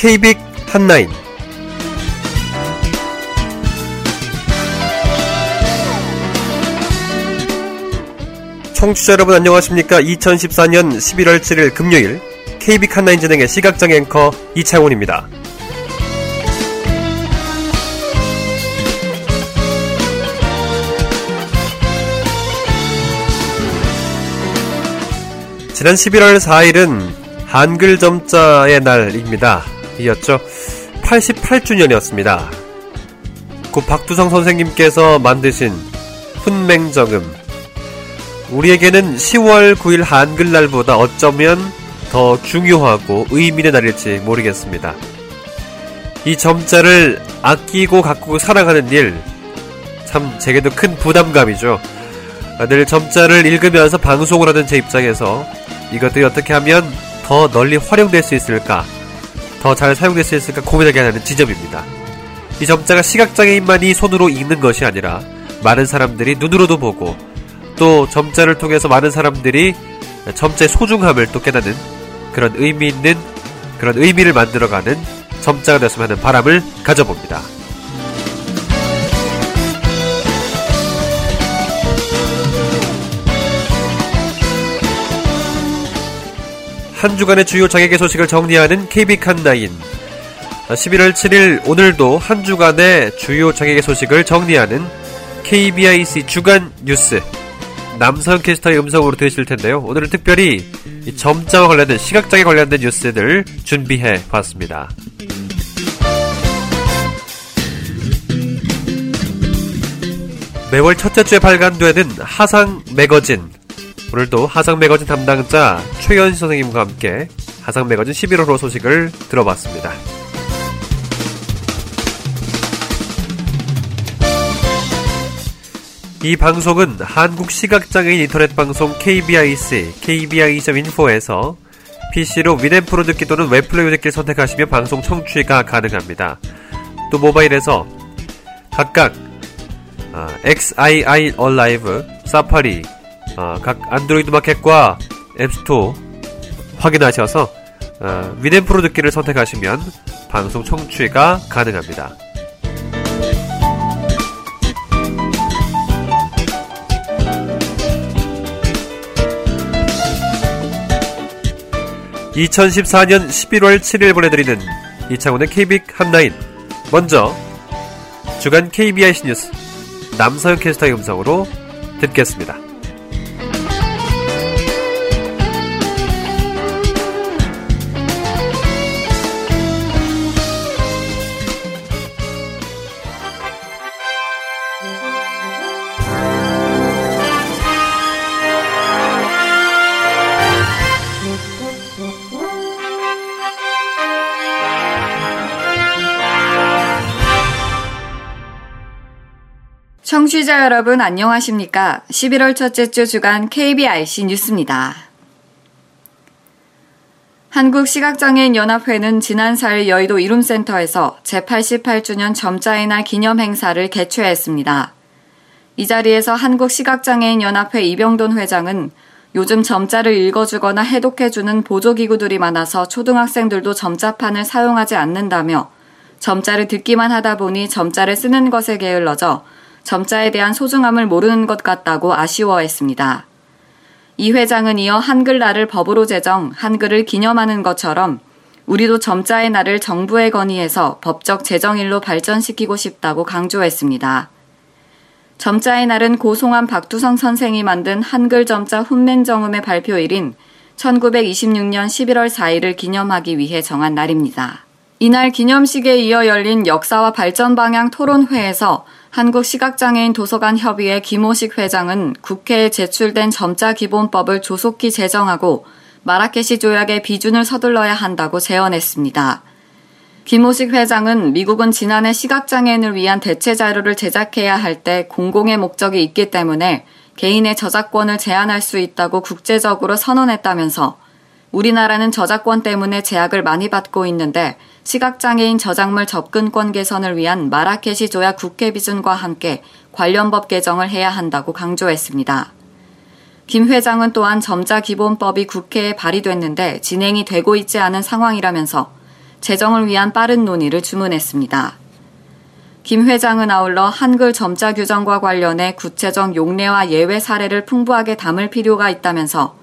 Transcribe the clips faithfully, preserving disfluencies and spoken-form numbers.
케이비아이 핫라인. 청취자 여러분 안녕하십니까? 이천십사년 십일월 칠일 금요일 케이비아이 핫라인 진행의 시각장애 앵커 이창훈입니다. 지난 십일월 사일은 한글 점자의 날입니다. 이었죠. 팔십팔주년이었습니다. 고 박두성 선생님께서 만드신 훈맹정음. 우리에게는 시월 구일 한글날보다 어쩌면 더 중요하고 의미 있는 날일지 모르겠습니다. 이 점자를 아끼고 가꾸고 사랑하는 일, 참 제게도 큰 부담감이죠. 늘 점자를 읽으면서 방송을 하는 제 입장에서 이것들이 어떻게 하면 더 널리 활용될 수 있을까, 더 잘 사용될 수 있을까 고민하게 하는 지점입니다. 이 점자가 시각장애인만이 손으로 읽는 것이 아니라 많은 사람들이 눈으로도 보고, 또 점자를 통해서 많은 사람들이 점자의 소중함을 또 깨닫는 그런 의미 있는, 그런 의미를 만들어가는 점자가 되었으면 하는 바람을 가져봅니다. 한 주간의 주요 장애계 소식을 정리하는 케이비아이 핫라인. 십일월 칠일 오늘도 한 주간의 주요 장애계 소식을 정리하는 케이비아이씨 주간 뉴스. 남서현 캐스터의 음성으로 들으실 텐데요. 오늘은 특별히 이 점자와 관련된, 시각장애 관련된 뉴스들 준비해 봤습니다. 매월 첫째 주에 발간되는 하상 매거진. 오늘도 하상 매거진 담당자 최현 선생님과 함께 하상 매거진 십일월 호 소식을 들어봤습니다. 이 방송은 한국시각장애인 인터넷방송 케이비아이씨, 케이비아이 닷 인포에서 피씨로 윈앰프로 듣기 또는 웹플레이어 듣기를 선택하시면 방송 청취가 가능합니다. 또 모바일에서 각각 아, 엑스아이아이 얼라이브, 사파리, 어, 각 안드로이드 마켓과 앱스토어 확인하셔서 어, 윈앰프로 듣기를 선택하시면 방송 청취가 가능합니다. 이천십사년 십일월 칠일 보내드리는 이창훈의 케이비아이 핫라인. 먼저 주간 케이비아이씨 뉴스 남서현 캐스터의 음성으로 듣겠습니다. 청취자 여러분 안녕하십니까? 십일월 첫째 주 주간 케이비아이씨 뉴스입니다. 한국시각장애인연합회는 지난 사일 여의도 이룸센터에서 제팔십팔주년 점자의 날 기념 행사를 개최했습니다. 이 자리에서 한국시각장애인연합회 이병돈 회장은 요즘 점자를 읽어주거나 해독해주는 보조기구들이 많아서 초등학생들도 점자판을 사용하지 않는다며, 점자를 듣기만 하다 보니 점자를 쓰는 것에 게을러져 점자에 대한 소중함을 모르는 것 같다고 아쉬워했습니다. 이 회장은 이어 한글날을 법으로 제정, 한글을 기념하는 것처럼 우리도 점자의 날을 정부에 건의해서 법적 제정일로 발전시키고 싶다고 강조했습니다. 점자의 날은 고송한 박두성 선생이 만든 한글 점자 훈맹정음의 발표일인 천구백이십육년 십일월 사일을 기념하기 위해 정한 날입니다. 이날 기념식에 이어 열린 역사와 발전 방향 토론회에서 한국시각장애인 도서관 협의회 김오식 회장은 국회에 제출된 점자 기본법을 조속히 제정하고 마라케시 조약의 비준을 서둘러야 한다고 제언했습니다. 김오식 회장은 미국은 지난해 시각장애인을 위한 대체 자료를 제작해야 할 때 공공의 목적이 있기 때문에 개인의 저작권을 제한할 수 있다고 국제적으로 선언했다면서, 우리나라는 저작권 때문에 제약을 많이 받고 있는데 시각장애인 저작물 접근권 개선을 위한 마라케시 조약 국회 비준과 함께 관련 법 개정을 해야 한다고 강조했습니다. 김 회장은 또한 점자 기본법이 국회에 발의됐는데 진행이 되고 있지 않은 상황이라면서 재정을 위한 빠른 논의를 주문했습니다. 김 회장은 아울러 한글 점자 규정과 관련해 구체적 용례와 예외 사례를 풍부하게 담을 필요가 있다면서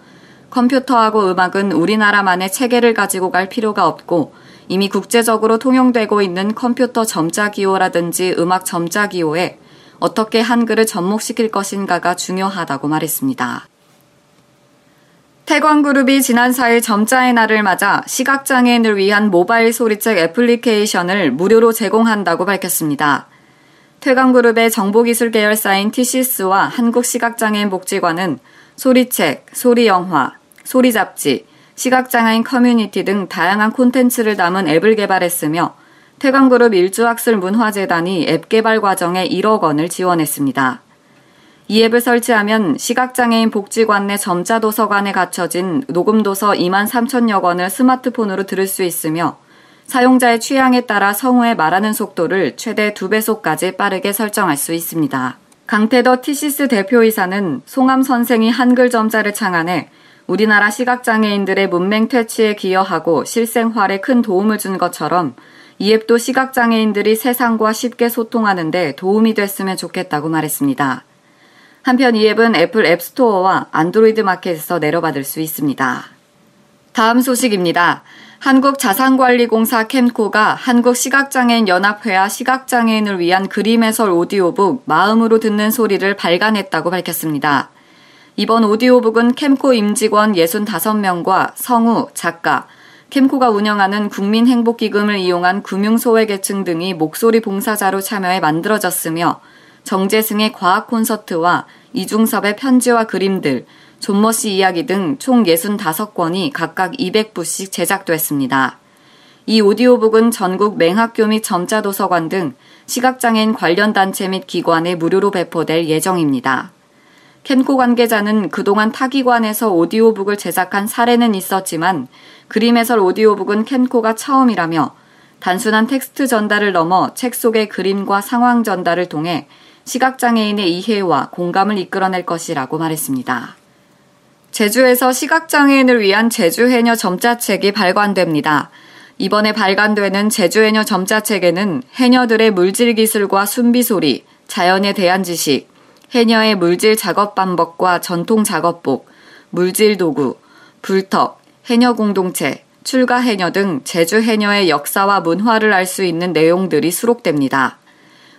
컴퓨터하고 음악은 우리나라만의 체계를 가지고 갈 필요가 없고 이미 국제적으로 통용되고 있는 컴퓨터 점자 기호라든지 음악 점자 기호에 어떻게 한글을 접목시킬 것인가가 중요하다고 말했습니다. 태광그룹이 지난 사 일 점자의 날을 맞아 시각장애인을 위한 모바일 소리책 애플리케이션을 무료로 제공한다고 밝혔습니다. 태광그룹의 정보기술 계열사인 티씨에스와 한국시각장애인복지관은 소리책, 소리영화, 소리잡지, 시각장애인 커뮤니티 등 다양한 콘텐츠를 담은 앱을 개발했으며 태광그룹 일주학술문화재단이 앱 개발 과정에 일억 원을 지원했습니다. 이 앱을 설치하면 시각장애인 복지관 내 점자도서관에 갖춰진 녹음도서 이만 삼천여 권을 스마트폰으로 들을 수 있으며 사용자의 취향에 따라 성우의 말하는 속도를 최대 두 배속까지 빠르게 설정할 수 있습니다. 강태덕 티씨에스 대표이사는 송암 선생이 한글 점자를 창안해 우리나라 시각장애인들의 문맹 퇴치에 기여하고 실생활에 큰 도움을 준 것처럼 이 앱도 시각장애인들이 세상과 쉽게 소통하는 데 도움이 됐으면 좋겠다고 말했습니다. 한편 이 앱은 애플 앱스토어와 안드로이드 마켓에서 내려받을 수 있습니다. 다음 소식입니다. 한국자산관리공사 캠코가 한국시각장애인연합회와 시각장애인을 위한 그림 해설 오디오북 마음으로 듣는 소리를 발간했다고 밝혔습니다. 이번 오디오북은 캠코 임직원 육십오 명과 성우, 작가, 캠코가 운영하는 국민행복기금을 이용한 금융소외계층 등이 목소리 봉사자로 참여해 만들어졌으며 정재승의 과학 콘서트와 이중섭의 편지와 그림들, 존머씨 이야기 등 총 육십오 권이 각각 이백 부씩 제작됐습니다. 이 오디오북은 전국 맹학교 및 점자도서관 등 시각장애인 관련 단체 및 기관에 무료로 배포될 예정입니다. 캠코 관계자는 그동안 타기관에서 오디오북을 제작한 사례는 있었지만 그림 해설 오디오북은 캠코가 처음이라며 단순한 텍스트 전달을 넘어 책 속의 그림과 상황 전달을 통해 시각장애인의 이해와 공감을 이끌어낼 것이라고 말했습니다. 제주에서 시각장애인을 위한 제주해녀 점자책이 발간됩니다. 이번에 발간되는 제주해녀 점자책에는 해녀들의 물질기술과 순비소리, 자연에 대한 지식, 해녀의 물질 작업 방법과 전통 작업복, 물질 도구, 불턱, 해녀 공동체, 출가 해녀 등 제주 해녀의 역사와 문화를 알 수 있는 내용들이 수록됩니다.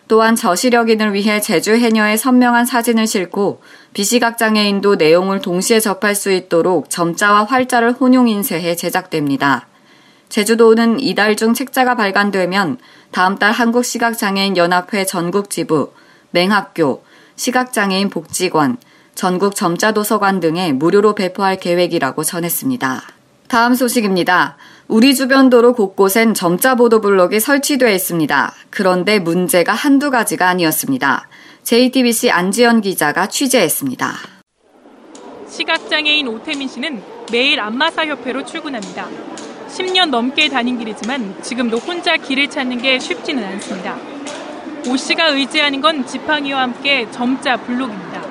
또한 저시력인을 위해 제주 해녀의 선명한 사진을 싣고 비시각장애인도 내용을 동시에 접할 수 있도록 점자와 활자를 혼용 인쇄해 제작됩니다. 제주도는 이달 중 책자가 발간되면 다음 달 한국시각장애인연합회 전국지부, 맹학교, 시각장애인 복지관, 전국 점자도서관 등에 무료로 배포할 계획이라고 전했습니다. 다음 소식입니다. 우리 주변 도로 곳곳엔 점자 보도 블록이 설치되어 있습니다. 그런데 문제가 한두 가지가 아니었습니다. 제이티비씨 안지연 기자가 취재했습니다. 시각장애인 오태민 씨는 매일 안마사협회로 출근합니다. 십 년 넘게 다닌 길이지만 지금도 혼자 길을 찾는 게 쉽지는 않습니다. 오 씨가 의지하는 건 지팡이와 함께 점자 블록입니다.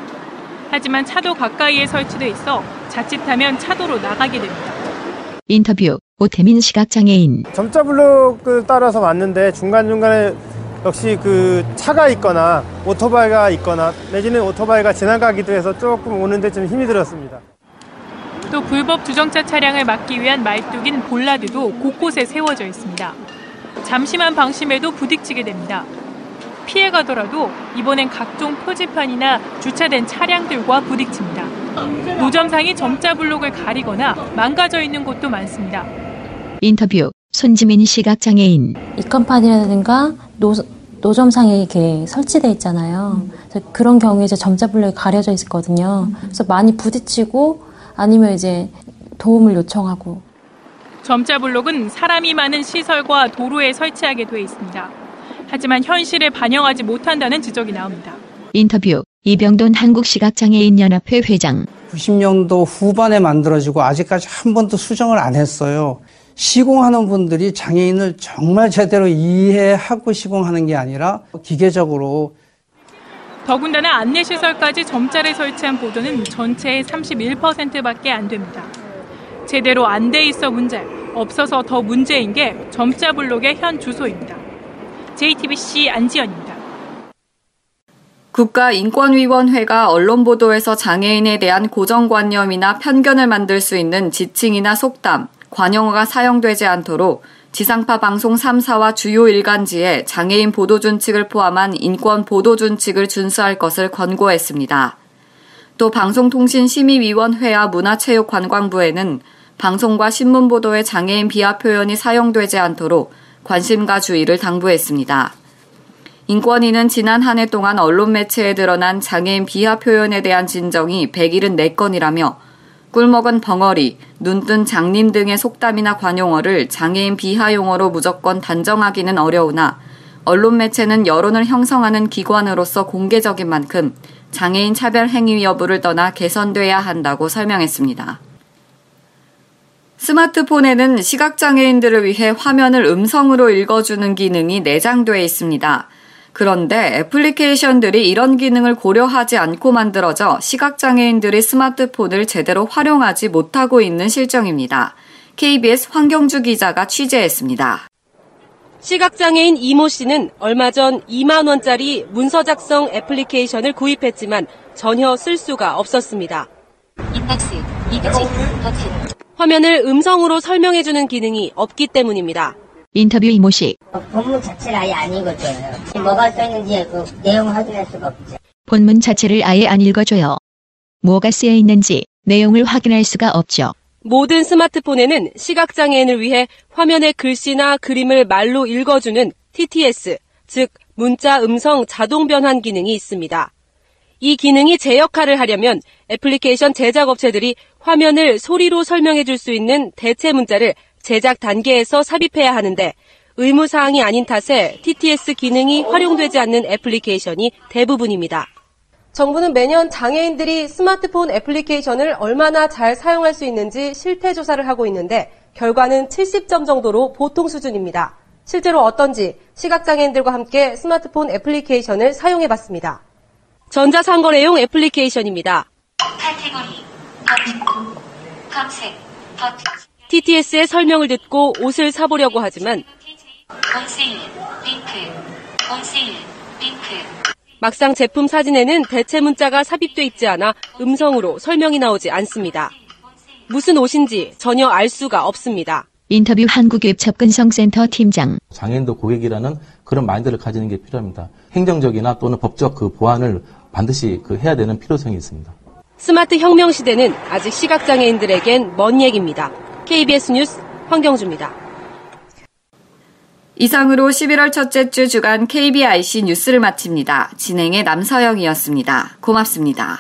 하지만 차도 가까이에 설치돼 있어 자칫하면 차도로 나가게 됩니다. 인터뷰 오태민 시각장애인. 점자 블록을 따라서 왔는데 중간중간에 역시 그 차가 있거나 오토바이가 있거나 내지는 오토바이가 지나가기도 해서 조금 오는데 좀 힘이 들었습니다. 또 불법 주정차 차량을 막기 위한 말뚝인 볼라드도 곳곳에 세워져 있습니다. 잠시만 방심해도 부딪히게 됩니다. 피해가더라도 이번엔 각종 표지판이나 주차된 차량들과 부딪힙니다. 노점상이 점자 블록을 가리거나 망가져 있는 곳도 많습니다. 인터뷰 손지민 시각장애인. 이칸판이라든가 노, 노점상에 이렇게 설치돼 있잖아요. 그래서 그런 경우에 이제 점자 블록이 가려져 있거든요. 그래서 많이 부딪히고 아니면 이제 도움을 요청하고. 점자 블록은 사람이 많은 시설과 도로에 설치하게 돼 있습니다. 하지만 현실에 반영하지 못한다는 지적이 나옵니다. 인터뷰 이병돈 한국시각장애인연합회 회장. 구십 년도 후반에 만들어지고 아직까지 한 번도 수정을 안 했어요. 시공하는 분들이 장애인을 정말 제대로 이해하고 시공하는 게 아니라 기계적으로. 더군다나 안내시설까지 점자를 설치한 보도는 전체의 삼십일 퍼센트밖에 안 됩니다. 제대로 안 돼 있어 문제, 없어서 더 문제인 게 점자 블록의 현 주소입니다. 제이티비씨 안지연입니다. 국가인권위원회가 언론 보도에서 장애인에 대한 고정관념이나 편견을 만들 수 있는 지칭이나 속담, 관용어가 사용되지 않도록 지상파 방송 삼 사와 주요 일간지에 장애인 보도준칙을 포함한 인권 보도준칙을 준수할 것을 권고했습니다. 또 방송통신심의위원회와 문화체육관광부에는 방송과 신문 보도에 장애인 비하 표현이 사용되지 않도록 관심과 주의를 당부했습니다. 인권위는 지난 한 해 동안 언론 매체에 드러난 장애인 비하 표현에 대한 진정이 백칠십사 건이라며 꿀먹은 벙어리, 눈뜬 장님 등의 속담이나 관용어를 장애인 비하 용어로 무조건 단정하기는 어려우나 언론 매체는 여론을 형성하는 기관으로서 공개적인 만큼 장애인 차별 행위 여부를 떠나 개선돼야 한다고 설명했습니다. 스마트폰에는 시각장애인들을 위해 화면을 음성으로 읽어주는 기능이 내장돼 있습니다. 그런데 애플리케이션들이 이런 기능을 고려하지 않고 만들어져 시각장애인들이 스마트폰을 제대로 활용하지 못하고 있는 실정입니다. 케이비에스 황경주 기자가 취재했습니다. 시각장애인 이모 씨는 얼마 전 이만 원짜리 문서 작성 애플리케이션을 구입했지만 전혀 쓸 수가 없었습니다. 인박스, 인박스, 버튼. 화면을 음성으로 설명해주는 기능이 없기 때문입니다. 인터뷰 이모식. 본문 자체를 아예 안 읽어줘요. 뭐가 써있는지 그 내용 확인할 수가 없죠. 본문 자체를 아예 안 읽어줘요. 뭐가 쓰여 있는지 내용을 확인할 수가 없죠. 모든 스마트폰에는 시각장애인을 위해 화면의 글씨나 그림을 말로 읽어주는 티티에스, 즉 문자 음성 자동 변환 기능이 있습니다. 이 기능이 제 역할을 하려면 애플리케이션 제작업체들이 화면을 소리로 설명해줄 수 있는 대체 문자를 제작 단계에서 삽입해야 하는데 의무사항이 아닌 탓에 티티에스 기능이 활용되지 않는 애플리케이션이 대부분입니다. 정부는 매년 장애인들이 스마트폰 애플리케이션을 얼마나 잘 사용할 수 있는지 실태 조사를 하고 있는데 결과는 칠십 점 정도로 보통 수준입니다. 실제로 어떤지 시각장애인들과 함께 스마트폰 애플리케이션을 사용해봤습니다. 전자상거래용 애플리케이션입니다. 카테고리, 검색, 검색, 검색. 티티에스의 설명을 듣고 옷을 사보려고 하지만 막상 제품 사진에는 대체 문자가 삽입돼 있지 않아 음성으로 설명이 나오지 않습니다. 무슨 옷인지 전혀 알 수가 없습니다. 인터뷰 한국앱 접근성센터 팀장. 장애인도 고객이라는 그런 마인드를 가지는 게 필요합니다. 행정적이나 또는 법적 그 보완을 반드시 그 해야 되는 필요성이 있습니다. 스마트 혁명 시대는 아직 시각장애인들에겐 먼 얘기입니다. 케이비에스 뉴스 황경주입니다. 이상으로 십일월 첫째 주 주간 케이비아이씨 뉴스를 마칩니다. 진행의 남서영이었습니다. 고맙습니다.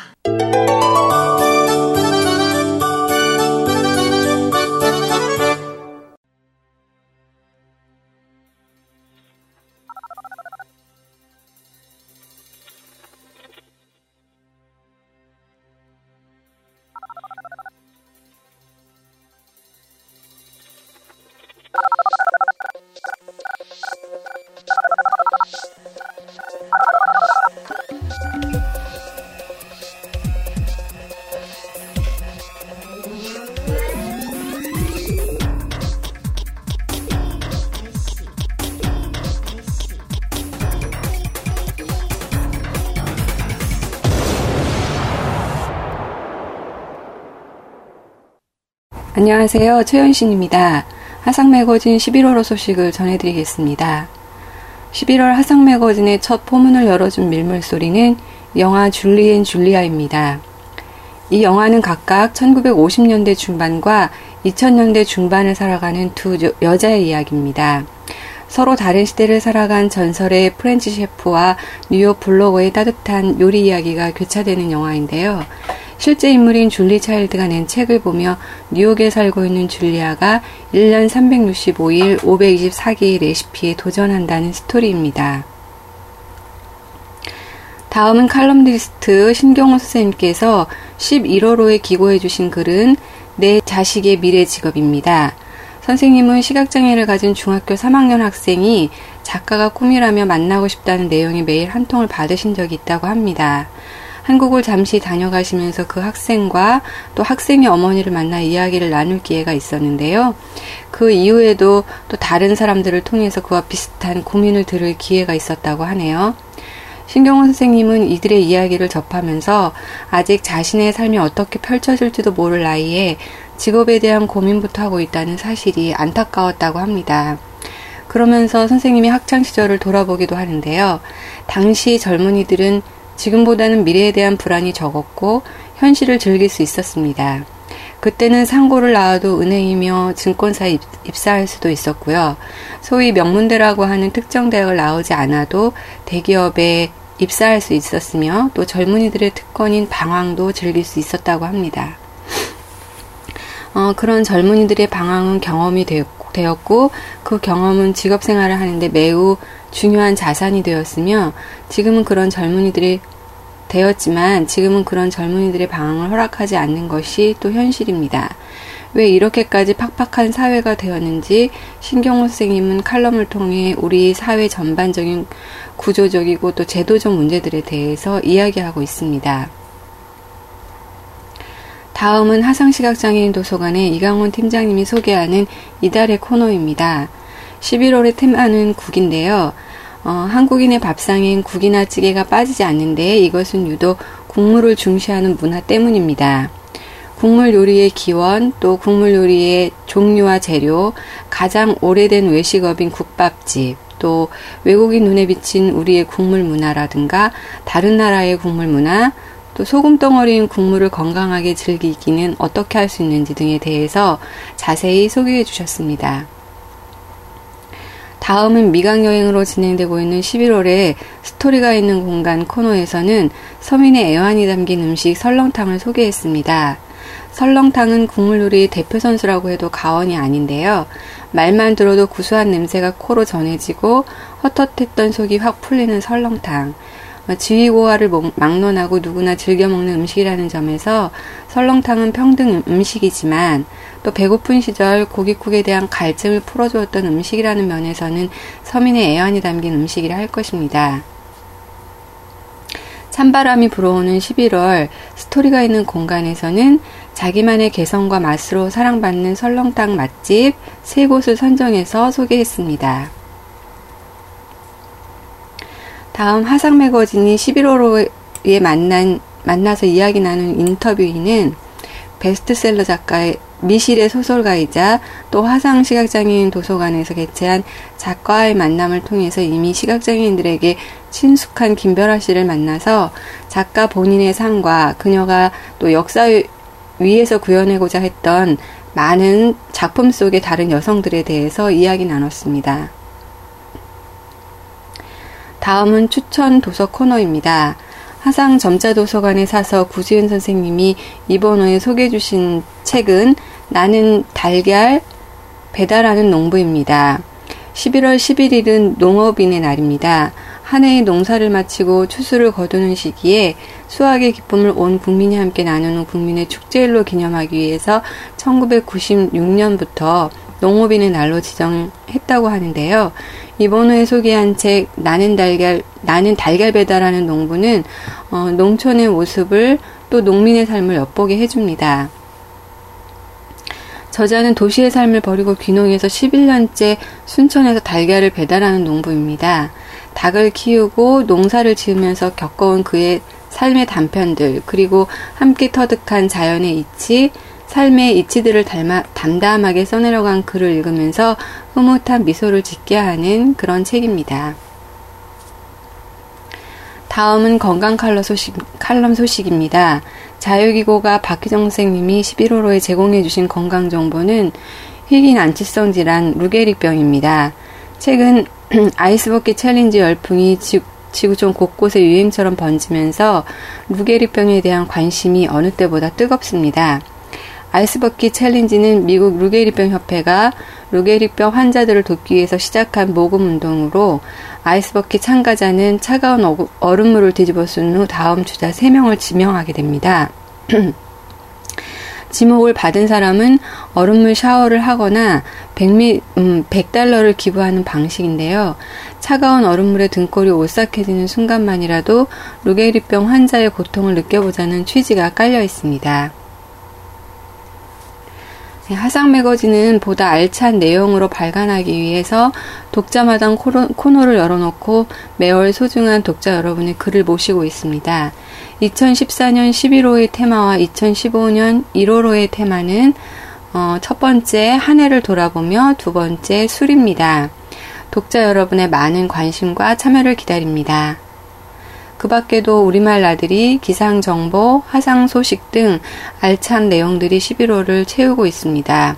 안녕하세요. 최현 씨입니다. 하상 매거진 십일월 호 소식을 전해드리겠습니다. 십일월 하상 매거진의 첫 포문을 열어준 밀물소리는 영화 줄리 앤 줄리아입니다. 이 영화는 각각 천구백오십 년대 중반과 이천 년대 중반을 살아가는 두 여, 여자의 이야기입니다. 서로 다른 시대를 살아간 전설의 프렌치 셰프와 뉴욕 블로거의 따뜻한 요리 이야기가 교차되는 영화인데요. 실제 인물인 줄리 차일드가 낸 책을 보며 뉴욕에 살고 있는 줄리아가 일 년 삼백육십오 일 오백이십사 개의 레시피에 도전한다는 스토리입니다. 다음은 칼럼니스트 신경호 선생님께서 십일월 호에 기고해 주신 글은 내 자식의 미래 직업입니다. 선생님은 시각장애를 가진 중학교 삼 학년 학생이 작가가 꿈이라며 만나고 싶다는 내용의 메일 한 통을 받으신 적이 있다고 합니다. 한국을 잠시 다녀가시면서 그 학생과 또 학생의 어머니를 만나 이야기를 나눌 기회가 있었는데요. 그 이후에도 또 다른 사람들을 통해서 그와 비슷한 고민을 들을 기회가 있었다고 하네요. 신경호 선생님은 이들의 이야기를 접하면서 아직 자신의 삶이 어떻게 펼쳐질지도 모를 나이에 직업에 대한 고민부터 하고 있다는 사실이 안타까웠다고 합니다. 그러면서 선생님이 학창시절을 돌아보기도 하는데요. 당시 젊은이들은 지금보다는 미래에 대한 불안이 적었고 현실을 즐길 수 있었습니다. 그때는 상고를 나와도 은행이며 증권사에 입사할 수도 있었고요. 소위 명문대라고 하는 특정 대학을 나오지 않아도 대기업에 입사할 수 있었으며 또 젊은이들의 특권인 방황도 즐길 수 있었다고 합니다. 어, 그런 젊은이들의 방황은 경험이 되었고 그 경험은 직업생활을 하는데 매우 중요한 자산이 되었으며 지금은 그런 젊은이들이 되었지만 지금은 그런 젊은이들의 방황을 허락하지 않는 것이 또 현실입니다. 왜 이렇게까지 팍팍한 사회가 되었는지 신경호 선생님은 칼럼을 통해 우리 사회 전반적인 구조적이고 또 제도적 문제들에 대해서 이야기하고 있습니다. 다음은 하상시각장애인 도서관의 이강원 팀장님이 소개하는 이달의 코너입니다. 십일월의 테마는 국인데요. 어, 한국인의 밥상엔 국이나 찌개가 빠지지 않는데 이것은 유독 국물을 중시하는 문화 때문입니다. 국물 요리의 기원, 또 국물 요리의 종류와 재료, 가장 오래된 외식업인 국밥집, 또 외국인 눈에 비친 우리의 국물 문화라든가 다른 나라의 국물 문화, 또 소금 덩어리인 국물을 건강하게 즐기기는 어떻게 할 수 있는지 등에 대해서 자세히 소개해 주셨습니다. 다음은 미강여행으로 진행되고 있는 십일월에 스토리가 있는 공간 코너에서는 서민의 애환이 담긴 음식 설렁탕을 소개했습니다. 설렁탕은 국물요리의 대표 선수라고 해도 과언이 아닌데요. 말만 들어도 구수한 냄새가 코로 전해지고 헛헛했던 속이 확 풀리는 설렁탕. 지위고하를 막론하고 누구나 즐겨 먹는 음식이라는 점에서 설렁탕은 평등 음식이지만 또 배고픈 시절 고깃국에 대한 갈증을 풀어주었던 음식이라는 면에서는 서민의 애환이 담긴 음식이라 할 것입니다. 찬바람이 불어오는 십일월 스토리가 있는 공간에서는 자기만의 개성과 맛으로 사랑받는 설렁탕 맛집 세 곳을 선정해서 소개했습니다. 다음 하상 매거진이 십일월호에 만난, 만나서 이야기 나눈 인터뷰인은 베스트셀러 작가의 미실의 소설가이자 또 하상 시각장애인 도서관에서 개최한 작가와의 만남을 통해서 이미 시각장애인들에게 친숙한 김별아 씨를 만나서 작가 본인의 삶과 그녀가 또 역사 위에서 구현하고자 했던 많은 작품 속의 다른 여성들에 대해서 이야기 나눴습니다. 다음은 추천 도서 코너입니다. 하상 점자도서관에 사서 구지은 선생님이 이번 호에 소개해 주신 책은 나는 달걀 배달하는 농부입니다. 십일월 십일일은 농업인의 날입니다. 한 해의 농사를 마치고 추수를 거두는 시기에 수확의 기쁨을 온 국민이 함께 나누는 국민의 축제일로 기념하기 위해서 천구백구십육년부터 농업인의 날로 지정했다고 하는데요. 이번 호에 소개한 책 나는 달걀 나는 달걀 배달하는 농부는 어, 농촌의 모습을 또 농민의 삶을 엿보게 해줍니다. 저자는 도시의 삶을 버리고 귀농해서 십일년째 순천에서 달걀을 배달하는 농부입니다. 닭을 키우고 농사를 지으면서 겪어온 그의 삶의 단편들 그리고 함께 터득한 자연의 이치 삶의 이치들을 닮아, 담담하게 써내려고 한 글을 읽으면서 흐뭇한 미소를 짓게 하는 그런 책입니다. 다음은 건강 칼럼 소식, 칼럼 소식입니다. 자유기고가 박희정 선생님이 십일월호에 제공해 주신 건강 정보는 희귀 난치성 질환 루게릭병입니다. 최근 아이스버킷 챌린지 열풍이 지, 지구촌 곳곳에 유행처럼 번지면서 루게릭병에 대한 관심이 어느 때보다 뜨겁습니다. 아이스버킷 챌린지는 미국 루게릭병 협회가 루게릭병 환자들을 돕기 위해서 시작한 모금 운동으로 아이스버킷 참가자는 차가운 얼음물을 뒤집어 쓴 후 다음 주자 세 명을 지명하게 됩니다. 지목을 받은 사람은 얼음물 샤워를 하거나 백, 음, 백 달러를 기부하는 방식인데요. 차가운 얼음물에 등골이 오싹해지는 순간만이라도 루게릭병 환자의 고통을 느껴보자는 취지가 깔려 있습니다. 하상 매거진은 보다 알찬 내용으로 발간하기 위해서 독자마당 코너를 열어놓고 매월 소중한 독자 여러분의 글을 모시고 있습니다. 이천십사 년 십일 호의 테마와 이천십오 년 일 호의 테마는 어, 첫 번째 한 해를 돌아보며 두 번째 술입니다. 독자 여러분의 많은 관심과 참여를 기다립니다. 그 밖에도 우리말 나들이, 기상정보, 화상소식 등 알찬 내용들이 십일 호를 채우고 있습니다.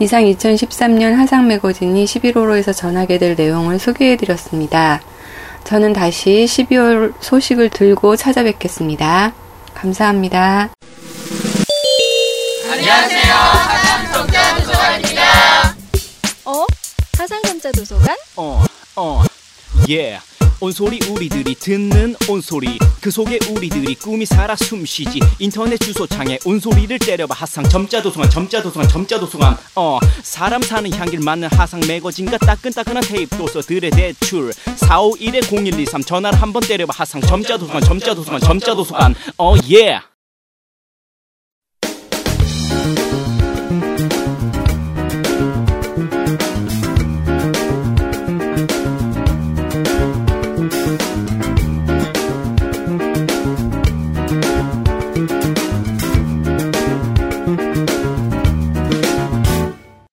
이상 이천십삼 년 하상 매거진이 십일 호로에서 전하게 될 내용을 소개해드렸습니다. 저는 다시 십이 월 소식을 들고 찾아뵙겠습니다. 감사합니다. 안녕하세요. 하상감자도서관입니다. 어? 하상감자도서관? 어, 어, 예. Yeah. 온소리 우리들이 듣는 온소리 그 속에 우리들이 꿈이 살아 숨쉬지 인터넷 주소창에 온소리를 때려봐 하상 점자도서관 점자도서관 점자도서관 어 사람 사는 향기를 맡는 하상 매거진과 따끈따끈한 테이프 도서들의 대출 사오일에 공일이삼 전화를 한번 때려봐 하상 점자도서관 점자도서관 점자도서관 어 예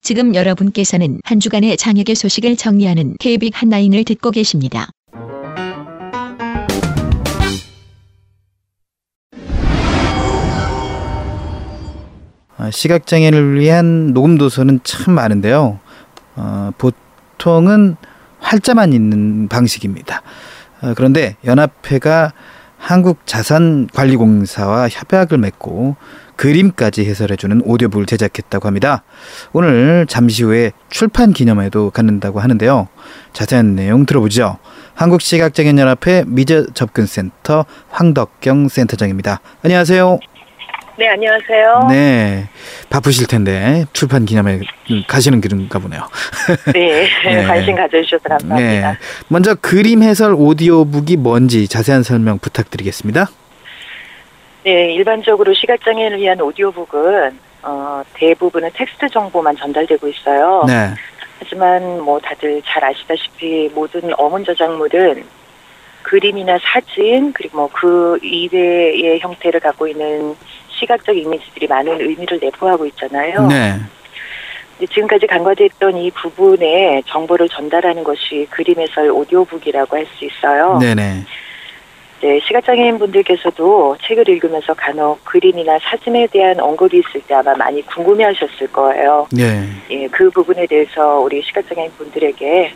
지금 여러분께서는 한 주간의 장애계 소식을 정리하는 케이비아이씨 핫라인을 듣고 계십니다. 시각장애를 위한 녹음도서는 참 많은데요. 어, 보통은 활자만 있는 방식입니다. 어, 그런데 연합회가 한국자산관리공사와 협약을 맺고 그림까지 해설해주는 오디오북을 제작했다고 합니다. 오늘 잠시 후에 출판 기념회도 갖는다고 하는데요. 자세한 내용 들어보죠. 한국시각장애인연합회 미제접근센터 황덕경 센터장입니다. 안녕하세요. 네, 안녕하세요. 네, 바쁘실 텐데 출판 기념회 가시는 길인가 보네요. 네, 네, 관심 가져주셔서 감사합니다. 네. 먼저 그림 해설 오디오북이 뭔지 자세한 설명 부탁드리겠습니다. 네, 일반적으로 시각장애인을 위한 오디오북은 어, 대부분은 텍스트 정보만 전달되고 있어요. 네. 하지만 뭐 다들 잘 아시다시피 모든 어문 저작물은 그림이나 사진 그리고 뭐 그 이외의 형태를 갖고 있는 시각적 이미지들이 많은 의미를 내포하고 있잖아요. 네. 근데 지금까지 간과됐던 이 부분에 정보를 전달하는 것이 그림 해설 오디오북이라고 할 수 있어요. 네네. 네, 시각장애인분들께서도 책을 읽으면서 간혹 그림이나 사진에 대한 언급이 있을 때 아마 많이 궁금해하셨을 거예요. 네. 예, 그 부분에 대해서 우리 시각장애인분들에게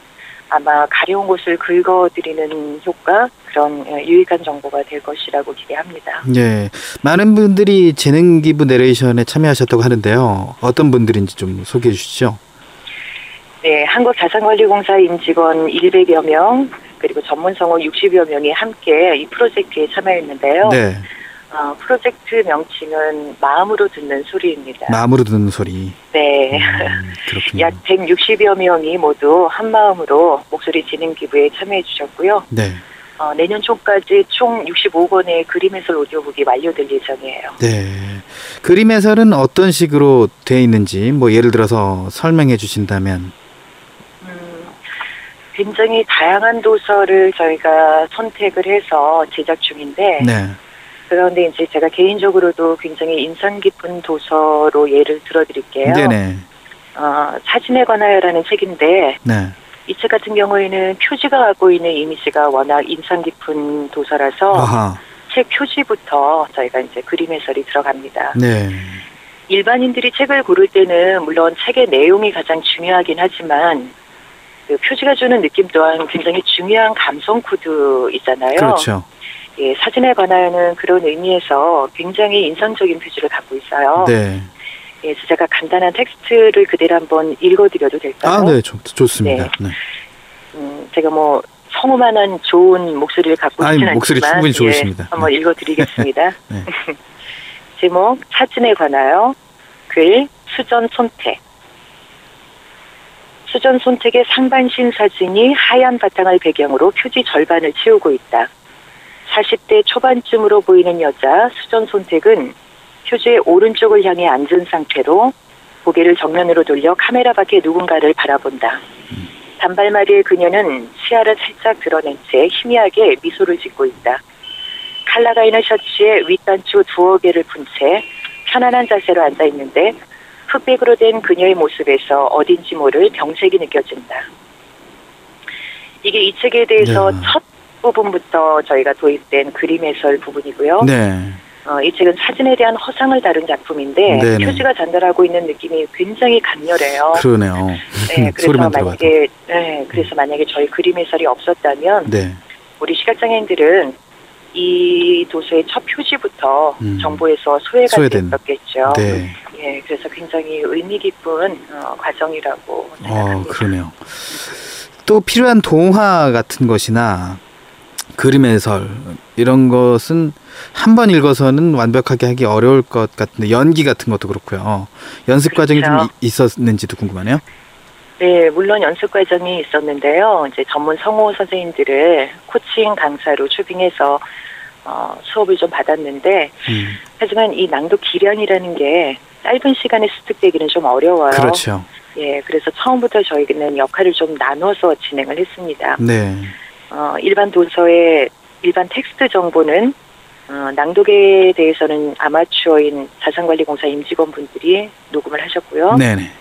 아마 가려운 곳을 긁어드리는 효과, 그런 유익한 정보가 될 것이라고 기대합니다. 네, 많은 분들이 재능기부 내레이션에 참여하셨다고 하는데요. 어떤 분들인지 좀 소개해 주시죠. 네, 한국자산관리공사 임직원 일백여 명, 그리고 전문성우 육십여 명이 함께 이 프로젝트에 참여했는데요. 네. 어, 프로젝트 명칭은 마음으로 듣는 소리입니다. 마음으로 듣는 소리. 네. 음, 그렇군요. 약 백육십여 명이 모두 한마음으로 목소리 진흥 기부에 참여해 주셨고요. 네. 어, 내년 초까지 총 육십오 권의 그림 해설 오디오북이 완료될 예정이에요. 네. 그림 해설은 어떤 식으로 되어 있는지 뭐 예를 들어서 설명해 주신다면? 굉장히 다양한 도서를 저희가 선택을 해서 제작 중인데 네. 그런데 이제 제가 개인적으로도 굉장히 인상 깊은 도서로 예를 들어드릴게요. 네네. 어, 사진에 관하여라는 책인데 네. 이 책 같은 경우에는 표지가 갖고 있는 이미지가 워낙 인상 깊은 도서라서 아하. 책 표지부터 저희가 이제 그림 해설이 들어갑니다. 네. 일반인들이 책을 고를 때는 물론 책의 내용이 가장 중요하긴 하지만 그 표지가 주는 느낌 또한 굉장히 중요한 감성 코드 있잖아요. 그렇죠. 예, 사진에 관하여는 그런 의미에서 굉장히 인상적인 표지를 갖고 있어요. 네. 예, 제가 간단한 텍스트를 그대로 한번 읽어드려도 될까요? 아, 네, 좋, 좋습니다. 네. 네. 음, 제가 뭐 성우만한 좋은 목소리를 갖고 있지는 않지만 목소리 충분히 좋으십니다. 예, 한번 네. 읽어드리겠습니다. 네. 지목, 사진에 관하여 괴, 수전 손택. 수전 손택의 상반신 사진이 하얀 바탕을 배경으로 표지 절반을 채우고 있다. 사십 대 초반쯤으로 보이는 여자 수전 손택은 표지의 오른쪽을 향해 앉은 상태로 고개를 정면으로 돌려 카메라 밖에 누군가를 바라본다. 단발머리의 그녀는 치아를 살짝 드러낸 채 희미하게 미소를 짓고 있다. 칼라가 있는 셔츠에 윗단추 두어 개를 푼 채 편안한 자세로 앉아 있는데 흑백으로 된 그녀의 모습에서 어딘지 모를 병색이 느껴진다. 이게 이 책에 대해서 네. 첫 부분부터 저희가 도입된 그림 해설 부분이고요. 네. 어, 이 책은 사진에 대한 허상을 다룬 작품인데 네네. 표지가 전달하고 있는 느낌이 굉장히 강렬해요. 그러네요. 네, 그래서 소리만 만약에 네, 그래서 만약에 저희 그림 해설이 없었다면 네. 우리 시각장애인들은 이 도서의 첫 표지부터 음. 정보에서 소외가 됐었겠죠. 네. 예, 그래서 굉장히 의미 깊은 어, 과정이라고 생각합니다. 어, 그러네요. 또 필요한 동화 같은 것이나 그림 해설 이런 것은 한 번 읽어서는 완벽하게 하기 어려울 것 같은데 연기 같은 것도 그렇고요. 연습 그렇죠. 과정이 좀 있었는지도 궁금하네요. 네, 물론 연습 과정이 있었는데요. 이제 전문 성우 선생님들을 코칭 강사로 초빙해서 어, 수업을 좀 받았는데 음. 하지만 이 낭독 기량이라는 게 짧은 시간에 습득되기는 좀 어려워요. 그렇죠. 예, 그래서 처음부터 저희는 역할을 좀 나눠서 진행을 했습니다. 네. 어, 일반 도서의 일반 텍스트 정보는 어, 낭독에 대해서는 아마추어인 자산관리공사 임직원분들이 녹음을 하셨고요. 네네.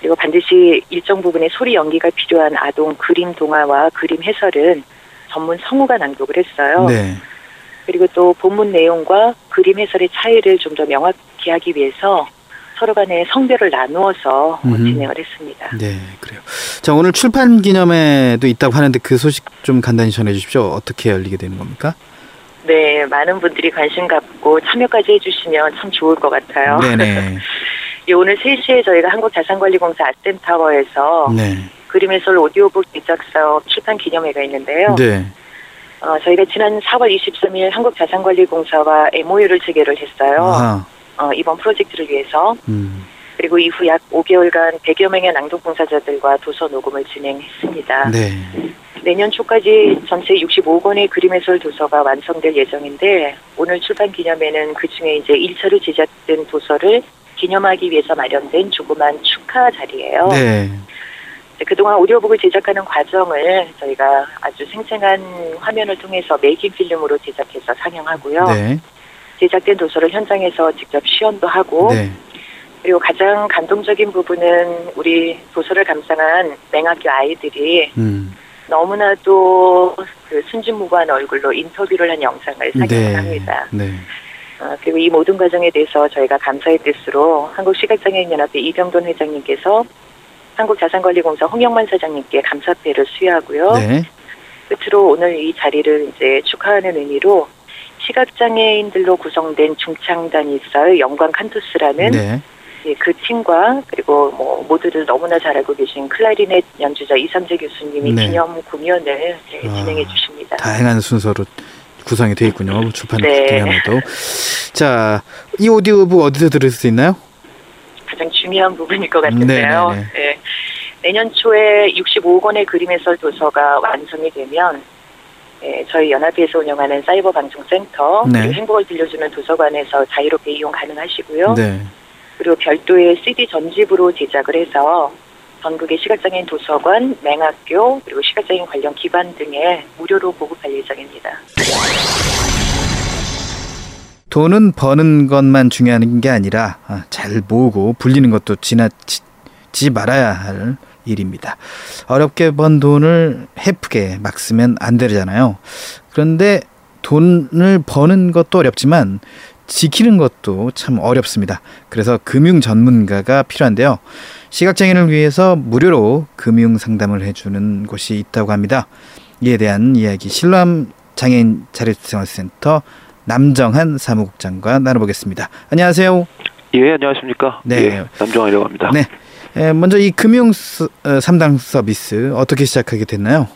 그리고 반드시 일정 부분의 소리 연기가 필요한 아동 그림 동화와 그림 해설은 전문 성우가 낭독을 했어요. 네. 그리고 또 본문 내용과 그림 해설의 차이를 좀 더 명확히 하기 위해서 서로 간의 성별을 나누어서 음흠. 진행을 했습니다. 네, 그래요. 자, 오늘 출판 기념회도 있다고 하는데 그 소식 좀 간단히 전해 주십시오. 어떻게 열리게 되는 겁니까? 네, 많은 분들이 관심 갖고 참여까지 해주시면 참 좋을 것 같아요. 네네. 예, 오늘 세 시에 저희가 한국자산관리공사 아스템타워에서 네. 그림 해설 오디오북 제작 사업 출판 기념회가 있는데요. 네. 어, 저희가 지난 사월 이십삼일 한국자산관리공사와 엠오유를 체결을 했어요. 아하. 어, 이번 프로젝트를 위해서 음. 그리고 이후 약 오 개월간 백여 명의 낭독 봉사자들과 도서 녹음을 진행했습니다. 네. 내년 초까지 전체 육십오 권의 그림 해설 도서가 완성될 예정인데 오늘 출판 기념회는 그중에 이제 일 차로 제작된 도서를 기념하기 위해서 마련된 조그만 축하 자리예요. 네. 그동안 오디오북을 제작하는 과정을 저희가 아주 생생한 화면을 통해서 메이킹 필름으로 제작해서 상영하고요. 네. 제작된 도서를 현장에서 직접 시연도 하고 네. 그리고 가장 감동적인 부분은 우리 도서를 감상한 맹학교 아이들이 음. 너무나도 그 순진무구한 얼굴로 인터뷰를 한 영상을 상영합니다. 네. 네. 어, 그리고 이 모든 과정에 대해서 저희가 감사의 뜻으로 한국시각장애인연합회 이병돈 회장님께서 한국자산관리공사 홍영만 사장님께 감사패를 수여하고요. 네. 끝으로 오늘 이 자리를 이제 축하하는 의미로 시각장애인들로 구성된 중창단이사의 영광 칸투스라는 네. 예, 그 팀과 그리고 뭐 모두들 너무나 잘 알고 계신 클라리넷 연주자 이삼재 교수님이 네. 기념 공연을 예, 아, 진행해 주십니다. 다양한 순서로 구성이 되어 있군요. 출판 네. 기념회도. 자, 이 오디오북 어디서 들을 수 있나요? 가장 중요한 부분일 것 같은데요. 네, 네, 네. 예, 내년 초에 육십오 권의 그림 해설 도서가 완성이 되면 예, 저희 연합회에서 운영하는 사이버 방송센터 네. 그리고 행복을 들려주는 도서관에서 자유롭게 이용 가능하시고요. 네. 그리고 별도의 씨디 전집으로 제작을 해서 전국의 시각장애인 도서관, 맹학교, 그리고 시각장애인 관련 기관 등에 무료로 보급할 예정입니다. 돈은 버는 것만 중요한 게 아니라 잘 모으고 불리는 것도 지나치지 말아야 할 일입니다. 어렵게 번 돈을 헤프게 막 쓰면 안 되잖아요. 그런데 돈을 버는 것도 어렵지만 지키는 것도 참 어렵습니다. 그래서 금융 전문가가 필요한데요. 시각장애인을 위해서 무료로 금융 상담을 해주는 곳이 있다고 합니다. 이에 대한 이야기 신람 장애인 자립생활센터 남정한 사무국장과 나눠보겠습니다. 안녕하세요. 예, 안녕하십니까. 네, 예, 남정한이라고 합니다. 네. 먼저 이 금융 상담 서비스 어떻게 시작하게 됐나요?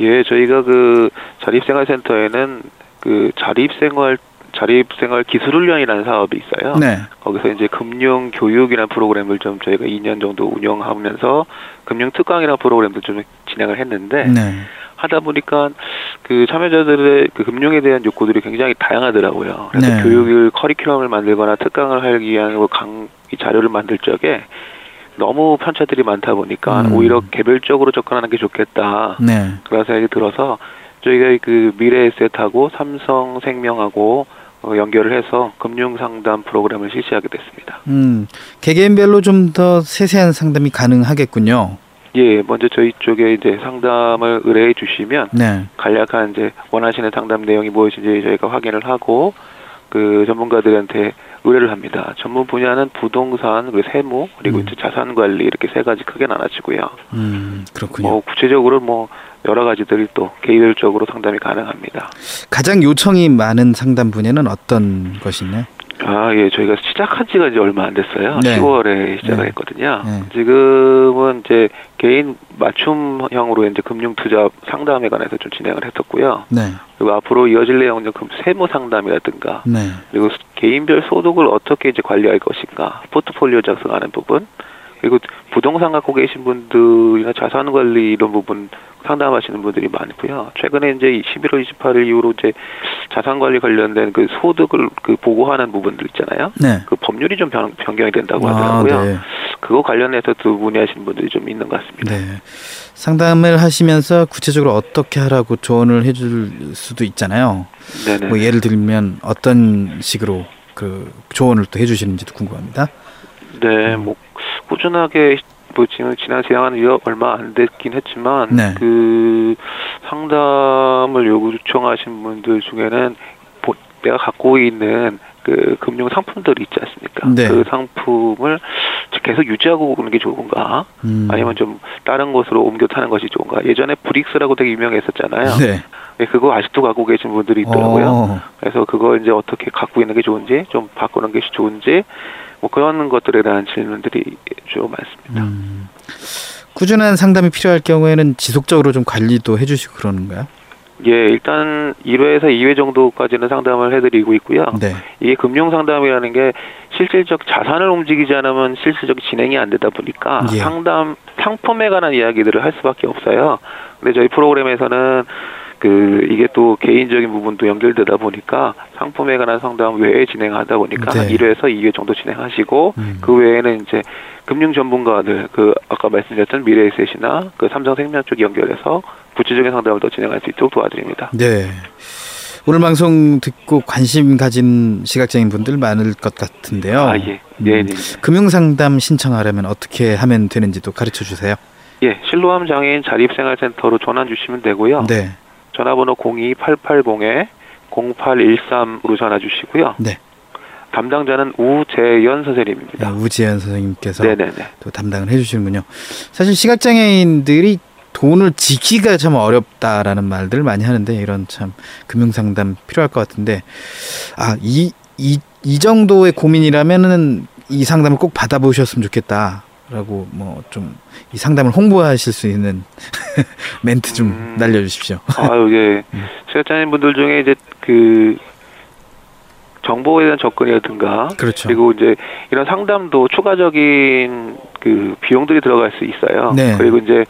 예, 저희가 그 자립생활센터에는 그 자립생활 자립생활 기술훈련이라는 사업이 있어요. 네. 거기서 이제 금융 교육이라는 프로그램을 좀 저희가 이 년 정도 운영하면서 금융 특강이라는 프로그램도 좀 진행을 했는데 네. 하다 보니까 그 참여자들의 그 금융에 대한 욕구들이 굉장히 다양하더라고요. 그래서 네. 교육을 커리큘럼을 만들거나 특강을 하기 위한 강 자료를 만들 적에 너무 편차들이 많다 보니까 음. 오히려 개별적으로 접근하는 게 좋겠다. 네. 그런 생각이 들어서 저희가 그 미래에셋하고 삼성생명하고 연결을 해서 금융상담 프로그램을 실시하게 됐습니다. 음, 개개인별로 좀 더 세세한 상담이 가능하겠군요. 예, 먼저 저희 쪽에 이제 상담을 의뢰해 주시면 네. 간략한 이제 원하시는 상담 내용이 무엇인지 저희가 확인을 하고 그 전문가들한테 의뢰를 합니다. 전문 분야는 부동산, 그리고 세무, 그리고 음. 이제 자산 관리 이렇게 세 가지 크게 나눠지고요. 음, 그렇군요. 뭐 구체적으로 뭐 여러 가지들이 또 개별적으로 상담이 가능합니다. 가장 요청이 많은 상담 분야는 어떤 것이 있나요? 아, 예, 저희가 시작한 지가 이제 얼마 안 됐어요. 네. 시월에 시작을 네. 했거든요. 네. 지금은 이제 개인 맞춤형으로 이제 금융투자 상담에 관해서 좀 진행을 했었고요. 네. 그리고 앞으로 이어질 내용은 세무 상담이라든가, 네. 그리고 개인별 소득을 어떻게 이제 관리할 것인가, 포트폴리오 작성하는 부분, 그리고 부동산 갖고 계신 분들이나 자산 관리 이런 부분 상담하시는 분들이 많고요. 최근에 이제 십일월 이십팔일 이후로 이제 자산 관리 관련된 그 소득을 그 보고하는 부분들 있잖아요. 네. 그 법률이 좀 변, 변경이 된다고 아, 하더라고요. 네. 그거 관련해서 두 분이 하시는 분들이 좀 있는 것 같습니다. 네. 상담을 하시면서 구체적으로 어떻게 하라고 조언을 해줄 수도 있잖아요. 네네. 뭐 예를 들면 어떤 식으로 그 조언을 또 해주시는지도 궁금합니다. 네, 음. 뭐 꾸준하게 뭐 지금 지난 진행한 지 얼마 안 됐긴 했지만 네. 그 상담을 요구 요청하신 분들 중에는 내가 갖고 있는 그 금융 상품들이 있지 않습니까? 네. 그 상품을 계속 유지하고 오는 게 좋은가? 음. 아니면 좀 다른 곳으로 옮겨 타는 것이 좋은가? 예전에 브릭스라고 되게 유명했었잖아요. 네. 네, 그거 아직도 갖고 계신 분들이 있더라고요. 오. 그래서 그거 이제 어떻게 갖고 있는 게 좋은지, 좀 바꾸는 게 좋은지, 뭐 그런 것들에 대한 질문들이 주로 많습니다. 음. 꾸준한 상담이 필요할 경우에는 지속적으로 좀 관리도 해주시고 그러는가요? 예, 일단 일회에서 이회 정도까지는 상담을 해드리고 있고요. 네. 이게 금융상담이라는 게 실질적 자산을 움직이지 않으면 실질적 진행이 안 되다 보니까 예. 상담, 상품에 관한 이야기들을 할 수밖에 없어요. 근데 저희 프로그램에서는 그 이게 또 개인적인 부분도 연결되다 보니까 상품에 관한 상담 외에 진행하다 보니까 네. 일회에서 이회 정도 진행하시고 음. 그 외에는 이제 금융 전문가들 그 아까 말씀드렸던 미래에셋이나 그 삼성생명 쪽 연결해서 구체적인 상담을 더 진행할 수 있도록 도와드립니다. 네. 오늘 방송 듣고 관심 가진 시각장애인 분들 많을 것 같은데요. 아 예. 음, 예, 예. 금융 상담 신청하려면 어떻게 하면 되는지도 가르쳐 주세요. 예. 실로암 장애인 자립생활센터로 전화 주시면 되고요. 네. 전화번호 공이 팔팔공 공팔일삼으로 전화 주시고요. 네. 담당자는 우재연 선생님입니다. 아, 우재연 선생님께서 네네네. 또 담당을 해주시는군요. 사실 시각장애인들이 돈을 지키기가 참 어렵다라는 말들 많이 하는데 이런 참 금융상담 필요할 것 같은데 아, 이, 이, 이 정도의 고민이라면은 이 상담을 꼭 받아보셨으면 좋겠다. 라고 뭐 좀 이 상담을 홍보하실 수 있는 멘트 좀 음, 날려주십시오. 아유, 예. 시각장애인 분들 중에 이제 그 정보에 대한 접근이라든가, 그렇죠. 그리고 이제 이런 상담도 추가적인 그 비용들이 들어갈 수 있어요. 네. 그리고 이제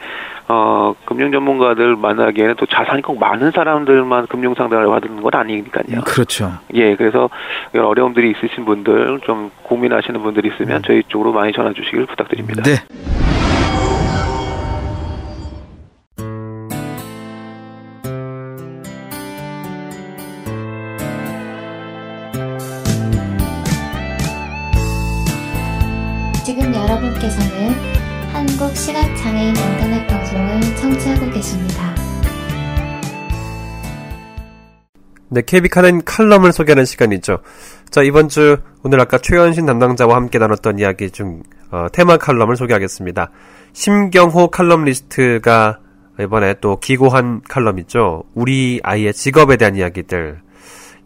어 금융 전문가들 만나기에는 또 자산이 꼭 많은 사람들만 금융 상담을 받는 건 아니니까요. 그렇죠. 예, 그래서 이런 어려움들이 있으신 분들, 좀 고민하시는 분들이 있으면 음. 저희 쪽으로 많이 전화 주시길 부탁드립니다. 네. 지금 여러분께서는 한국시각장애인 인터넷 방송을 청취하고 계십니다. 네, 케이비카는 칼럼을 소개하는 시간이죠. 자, 이번 주 오늘 아까 최현신 담당자와 함께 나눴던 이야기 중 어, 테마 칼럼을 소개하겠습니다. 신경호 칼럼리스트가 이번에 또 기고한 칼럼이죠. 우리 아이의 직업에 대한 이야기들,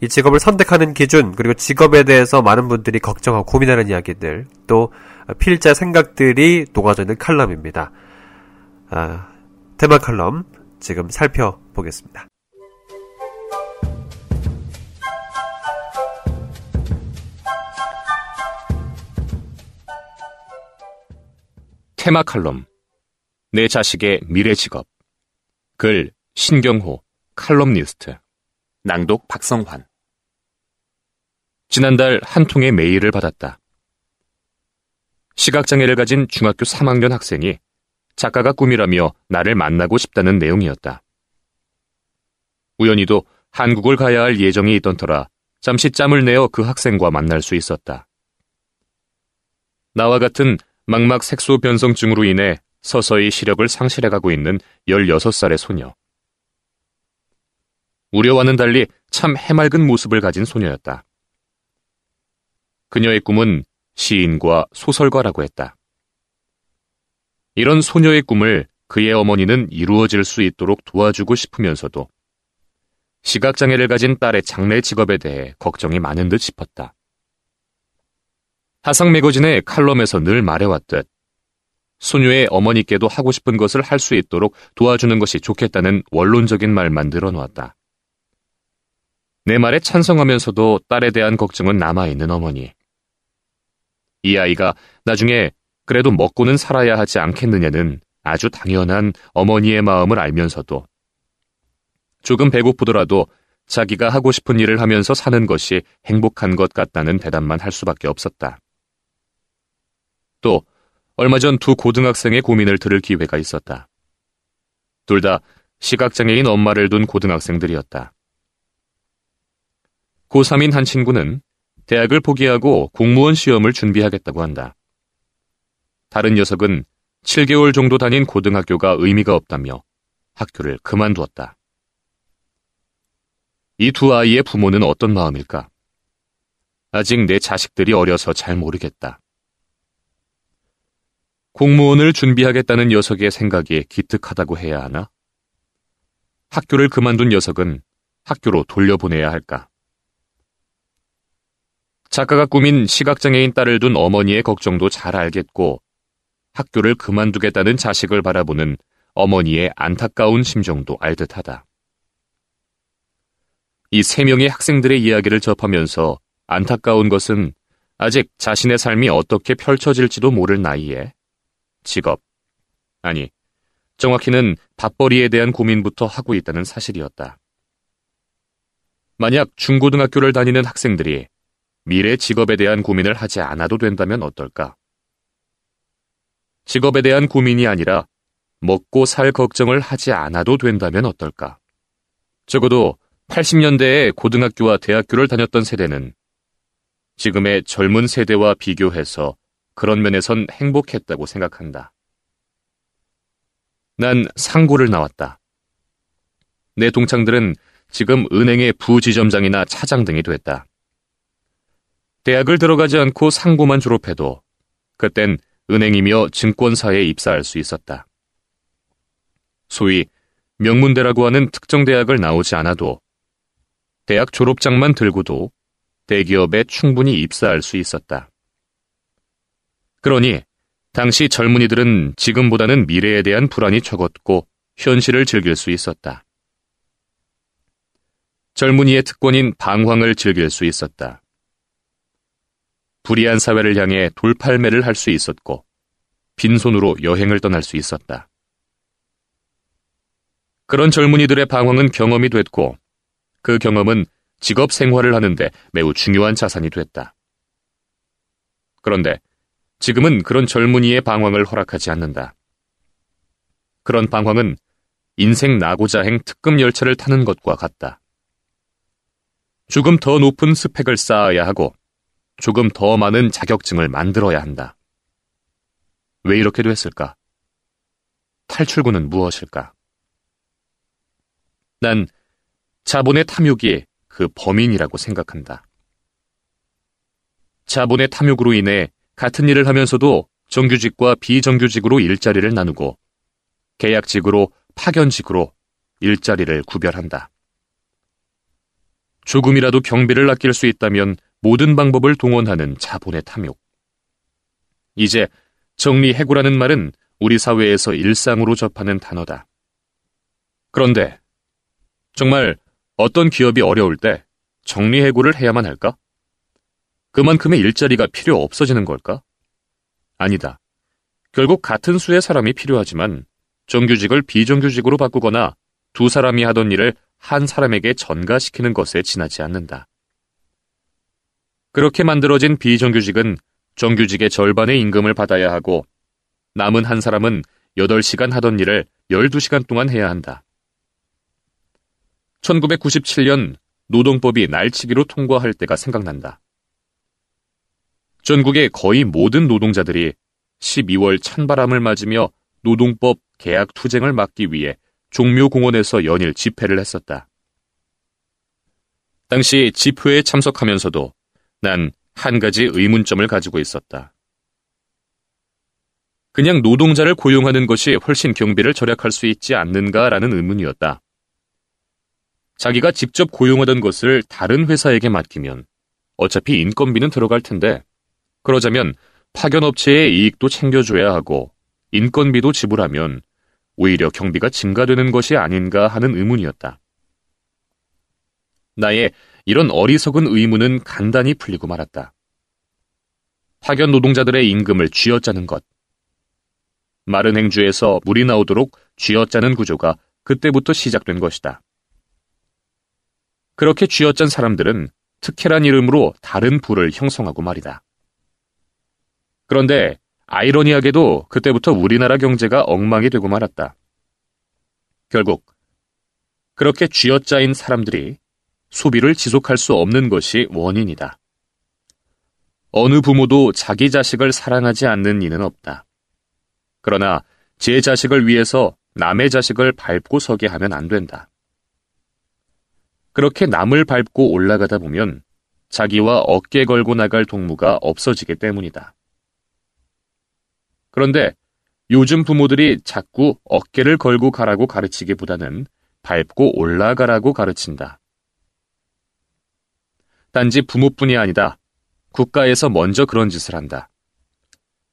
이 직업을 선택하는 기준, 그리고 직업에 대해서 많은 분들이 걱정하고 고민하는 이야기들, 또 필자 생각들이 녹아져 있는 칼럼입니다. 아, 테마 칼럼 지금 살펴보겠습니다. 테마 칼럼 내 자식의 미래 직업 글 신경호 칼럼니스트 낭독 박성환 지난달 한 통의 메일을 받았다. 시각장애를 가진 중학교 삼 학년 학생이 작가가 꿈이라며 나를 만나고 싶다는 내용이었다. 우연히도 한국을 가야 할 예정이 있던 터라 잠시 짬을 내어 그 학생과 만날 수 있었다. 나와 같은 망막 색소 변성증으로 인해 서서히 시력을 상실해가고 있는 열여섯 살의 소녀. 우려와는 달리 참 해맑은 모습을 가진 소녀였다. 그녀의 꿈은 시인과 소설가라고 했다. 이런 소녀의 꿈을 그의 어머니는 이루어질 수 있도록 도와주고 싶으면서도 시각장애를 가진 딸의 장래 직업에 대해 걱정이 많은 듯 싶었다. 하상 매거진의 칼럼에서 늘 말해왔듯 소녀의 어머니께도 하고 싶은 것을 할 수 있도록 도와주는 것이 좋겠다는 원론적인 말만 늘어놓았다. 내 말에 찬성하면서도 딸에 대한 걱정은 남아있는 어머니. 이 아이가 나중에 그래도 먹고는 살아야 하지 않겠느냐는 아주 당연한 어머니의 마음을 알면서도 조금 배고프더라도 자기가 하고 싶은 일을 하면서 사는 것이 행복한 것 같다는 대답만 할 수밖에 없었다. 또 얼마 전 두 고등학생의 고민을 들을 기회가 있었다. 둘 다 시각장애인 엄마를 둔 고등학생들이었다. 고삼인 한 친구는 대학을 포기하고 공무원 시험을 준비하겠다고 한다. 다른 녀석은 칠 개월 정도 다닌 고등학교가 의미가 없다며 학교를 그만두었다. 이 두 아이의 부모는 어떤 마음일까? 아직 내 자식들이 어려서 잘 모르겠다. 공무원을 준비하겠다는 녀석의 생각이 기특하다고 해야 하나? 학교를 그만둔 녀석은 학교로 돌려보내야 할까? 작가가 꾸민 시각장애인 딸을 둔 어머니의 걱정도 잘 알겠고 학교를 그만두겠다는 자식을 바라보는 어머니의 안타까운 심정도 알듯하다. 이 세 명의 학생들의 이야기를 접하면서 안타까운 것은 아직 자신의 삶이 어떻게 펼쳐질지도 모를 나이에 직업, 아니 정확히는 밥벌이에 대한 고민부터 하고 있다는 사실이었다. 만약 중고등학교를 다니는 학생들이 미래 직업에 대한 고민을 하지 않아도 된다면 어떨까? 직업에 대한 고민이 아니라 먹고 살 걱정을 하지 않아도 된다면 어떨까? 적어도 팔십 년대에 고등학교와 대학교를 다녔던 세대는 지금의 젊은 세대와 비교해서 그런 면에선 행복했다고 생각한다. 난 상고를 나왔다. 내 동창들은 지금 은행의 부지점장이나 차장 등이 됐다. 대학을 들어가지 않고 상고만 졸업해도 그땐 은행이며 증권사에 입사할 수 있었다. 소위 명문대라고 하는 특정 대학을 나오지 않아도 대학 졸업장만 들고도 대기업에 충분히 입사할 수 있었다. 그러니 당시 젊은이들은 지금보다는 미래에 대한 불안이 적었고 현실을 즐길 수 있었다. 젊은이의 특권인 방황을 즐길 수 있었다. 불의한 사회를 향해 돌팔매를 할 수 있었고 빈손으로 여행을 떠날 수 있었다. 그런 젊은이들의 방황은 경험이 됐고 그 경험은 직업 생활을 하는데 매우 중요한 자산이 됐다. 그런데 지금은 그런 젊은이의 방황을 허락하지 않는다. 그런 방황은 인생 나고자행 특급 열차를 타는 것과 같다. 조금 더 높은 스펙을 쌓아야 하고 조금 더 많은 자격증을 만들어야 한다. 왜 이렇게 됐을까? 탈출구는 무엇일까? 난 자본의 탐욕이 그 범인이라고 생각한다. 자본의 탐욕으로 인해 같은 일을 하면서도 정규직과 비정규직으로 일자리를 나누고 계약직으로 파견직으로 일자리를 구별한다. 조금이라도 경비를 아낄 수 있다면 모든 방법을 동원하는 자본의 탐욕. 이제 정리해고라는 말은 우리 사회에서 일상으로 접하는 단어다. 그런데 정말 어떤 기업이 어려울 때 정리해고를 해야만 할까? 그만큼의 일자리가 필요 없어지는 걸까? 아니다. 결국 같은 수의 사람이 필요하지만 정규직을 비정규직으로 바꾸거나 두 사람이 하던 일을 한 사람에게 전가시키는 것에 지나지 않는다. 그렇게 만들어진 비정규직은 정규직의 절반의 임금을 받아야 하고 남은 한 사람은 여덟 시간 하던 일을 열두 시간 동안 해야 한다. 천구백구십칠 년 노동법이 날치기로 통과할 때가 생각난다. 전국의 거의 모든 노동자들이 십이월 찬바람을 맞으며 노동법 계약 투쟁을 막기 위해 종묘공원에서 연일 집회를 했었다. 당시 집회에 참석하면서도 난 한 가지 의문점을 가지고 있었다. 그냥 노동자를 고용하는 것이 훨씬 경비를 절약할 수 있지 않는가라는 의문이었다. 자기가 직접 고용하던 것을 다른 회사에게 맡기면 어차피 인건비는 들어갈 텐데 그러자면 파견업체의 이익도 챙겨줘야 하고 인건비도 지불하면 오히려 경비가 증가되는 것이 아닌가 하는 의문이었다. 나의 이런 어리석은 의문은 간단히 풀리고 말았다. 파견 노동자들의 임금을 쥐어짜는 것. 마른 행주에서 물이 나오도록 쥐어짜는 구조가 그때부터 시작된 것이다. 그렇게 쥐어짠 사람들은 특혜란 이름으로 다른 부를 형성하고 말이다. 그런데 아이러니하게도 그때부터 우리나라 경제가 엉망이 되고 말았다. 결국 그렇게 쥐어짜인 사람들이 소비를 지속할 수 없는 것이 원인이다. 어느 부모도 자기 자식을 사랑하지 않는 이는 없다. 그러나 제 자식을 위해서 남의 자식을 밟고 서게 하면 안 된다. 그렇게 남을 밟고 올라가다 보면 자기와 어깨 걸고 나갈 동무가 없어지기 때문이다. 그런데 요즘 부모들이 자꾸 어깨를 걸고 가라고 가르치기보다는 밟고 올라가라고 가르친다. 단지 부모뿐이 아니다. 국가에서 먼저 그런 짓을 한다.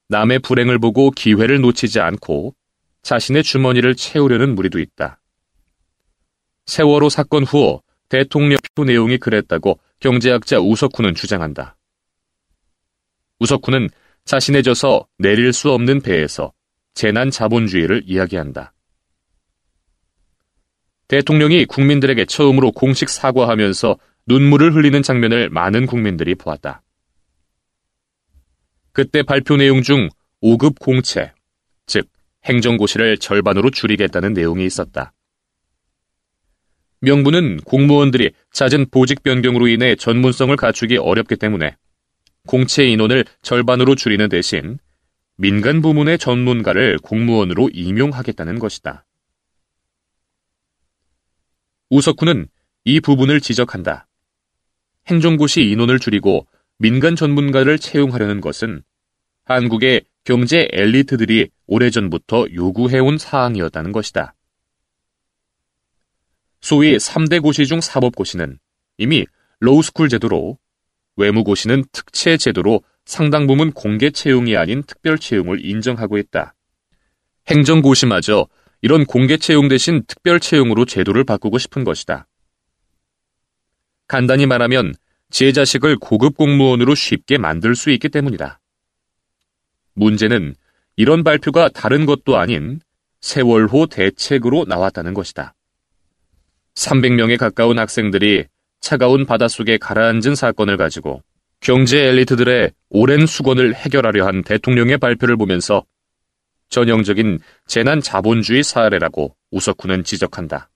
남의 불행을 보고 기회를 놓치지 않고 자신의 주머니를 채우려는 무리도 있다. 세월호 사건 후 대통령 표 내용이 그랬다고 경제학자 우석훈은 주장한다. 우석훈은 자신해져서 내릴 수 없는 배에서 재난 자본주의를 이야기한다. 대통령이 국민들에게 처음으로 공식 사과하면서 눈물을 흘리는 장면을 많은 국민들이 보았다. 그때 발표 내용 중 오급 공채, 즉 행정고시를 절반으로 줄이겠다는 내용이 있었다. 명분은 공무원들이 잦은 보직 변경으로 인해 전문성을 갖추기 어렵기 때문에 공채 인원을 절반으로 줄이는 대신 민간 부문의 전문가를 공무원으로 임용하겠다는 것이다. 우석훈은 이 부분을 지적한다. 행정고시 인원을 줄이고 민간 전문가를 채용하려는 것은 한국의 경제 엘리트들이 오래전부터 요구해온 사항이었다는 것이다. 소위 삼 대 고시 중 사법고시는 이미 로우스쿨 제도로, 외무고시는 특채 제도로 상당 부분 공개 채용이 아닌 특별 채용을 인정하고 있다. 행정고시마저 이런 공개 채용 대신 특별 채용으로 제도를 바꾸고 싶은 것이다. 간단히 말하면 제 자식을 고급 공무원으로 쉽게 만들 수 있기 때문이다. 문제는 이런 발표가 다른 것도 아닌 세월호 대책으로 나왔다는 것이다. 삼백 명에 가까운 학생들이 차가운 바닷속에 가라앉은 사건을 가지고 경제 엘리트들의 오랜 수건을 해결하려 한 대통령의 발표를 보면서 전형적인 재난 자본주의 사례라고 우석훈은 지적한다.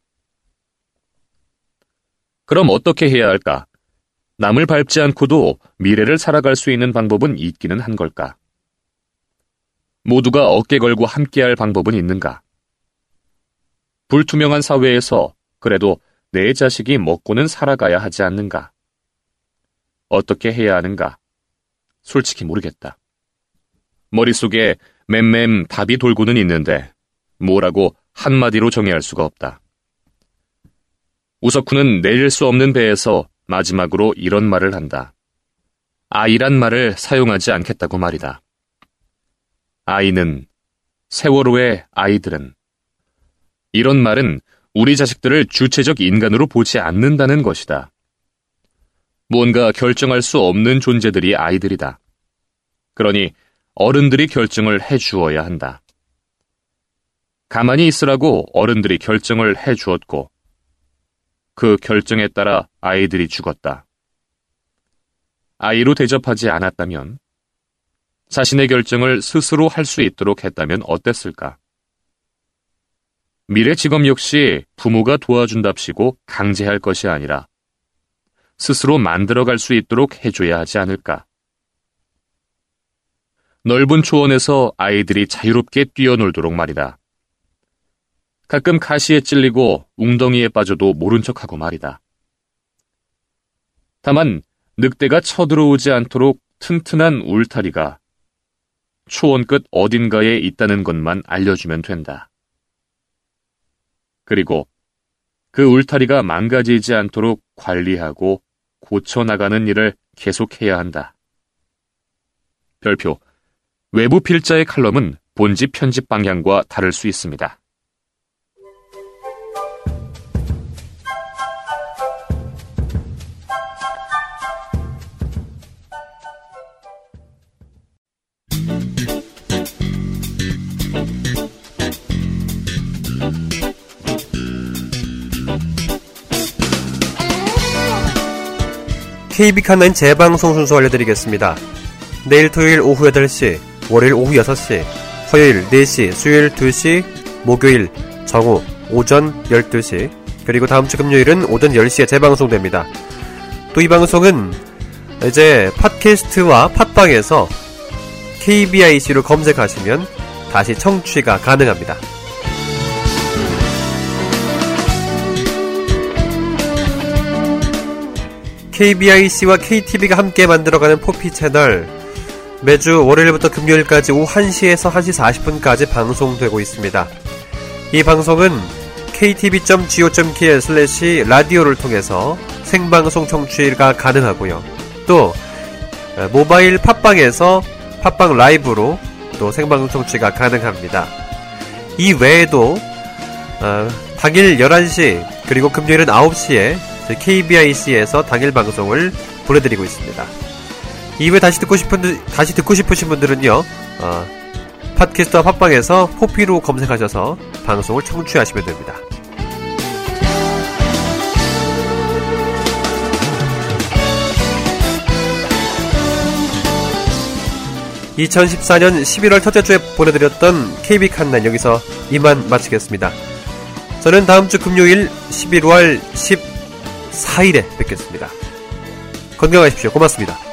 그럼 어떻게 해야 할까? 남을 밟지 않고도 미래를 살아갈 수 있는 방법은 있기는 한 걸까? 모두가 어깨 걸고 함께할 방법은 있는가? 불투명한 사회에서 그래도 내 자식이 먹고는 살아가야 하지 않는가? 어떻게 해야 하는가? 솔직히 모르겠다. 머릿속에 맴맴 답이 돌고는 있는데 뭐라고 한마디로 정의할 수가 없다. 우석훈은 내릴 수 없는 배에서 마지막으로 이런 말을 한다. 아이란 말을 사용하지 않겠다고 말이다. 아이는, 세월호의 아이들은. 이런 말은 우리 자식들을 주체적 인간으로 보지 않는다는 것이다. 뭔가 결정할 수 없는 존재들이 아이들이다. 그러니 어른들이 결정을 해주어야 한다. 가만히 있으라고 어른들이 결정을 해주었고 그 결정에 따라 아이들이 죽었다. 아이로 대접하지 않았다면, 자신의 결정을 스스로 할 수 있도록 했다면 어땠을까? 미래 직업 역시 부모가 도와준답시고 강제할 것이 아니라 스스로 만들어갈 수 있도록 해줘야 하지 않을까? 넓은 초원에서 아이들이 자유롭게 뛰어놀도록 말이다. 가끔 가시에 찔리고 웅덩이에 빠져도 모른 척하고 말이다. 다만 늑대가 쳐들어오지 않도록 튼튼한 울타리가 초원 끝 어딘가에 있다는 것만 알려주면 된다. 그리고 그 울타리가 망가지지 않도록 관리하고 고쳐나가는 일을 계속해야 한다. 별표, 외부 필자의 칼럼은 본지 편집 방향과 다를 수 있습니다. 케이비씨 한라인 재방송 순서 알려드리겠습니다. 내일 토요일 오후 여덟 시, 월요일 오후 여섯 시, 화요일 네 시, 수요일 두 시, 목요일, 정오, 오전 열두 시, 그리고 다음주 금요일은 오전 열 시에 재방송됩니다. 또 이 방송은 이제 팟캐스트와 팟빵에서 케이비아이씨로 검색하시면 다시 청취가 가능합니다. 케이비아이씨와 케이티비가 함께 만들어가는 포피 채널, 매주 월요일부터 금요일까지 오후 한 시에서 한 시 사십 분까지 방송되고 있습니다. 이 방송은 케이티비 닷 지오 닷 케이알 슬래시 라디오를 통해서 생방송 청취가 가능하고요. 또 모바일 팟빵에서 팟빵 라이브로 또 생방송 청취가 가능합니다. 이 외에도 어, 당일 열한 시 그리고 금요일은 아홉 시에 케이비아이씨에서 당일 방송을 보내드리고 있습니다. 이외에 다시 듣고 싶은, 다시 듣고 싶으신 분들은요, 어, 팟캐스트와 팟빵에서 포피로 검색하셔서 방송을 청취하시면 됩니다. 이천십사 년 십일월 첫째 주에 보내드렸던 케이비씨 한라인 여기서 이만 마치겠습니다. 저는 다음주 금요일 십일월 십사 일에 뵙겠습니다. 건강하십시오. 고맙습니다.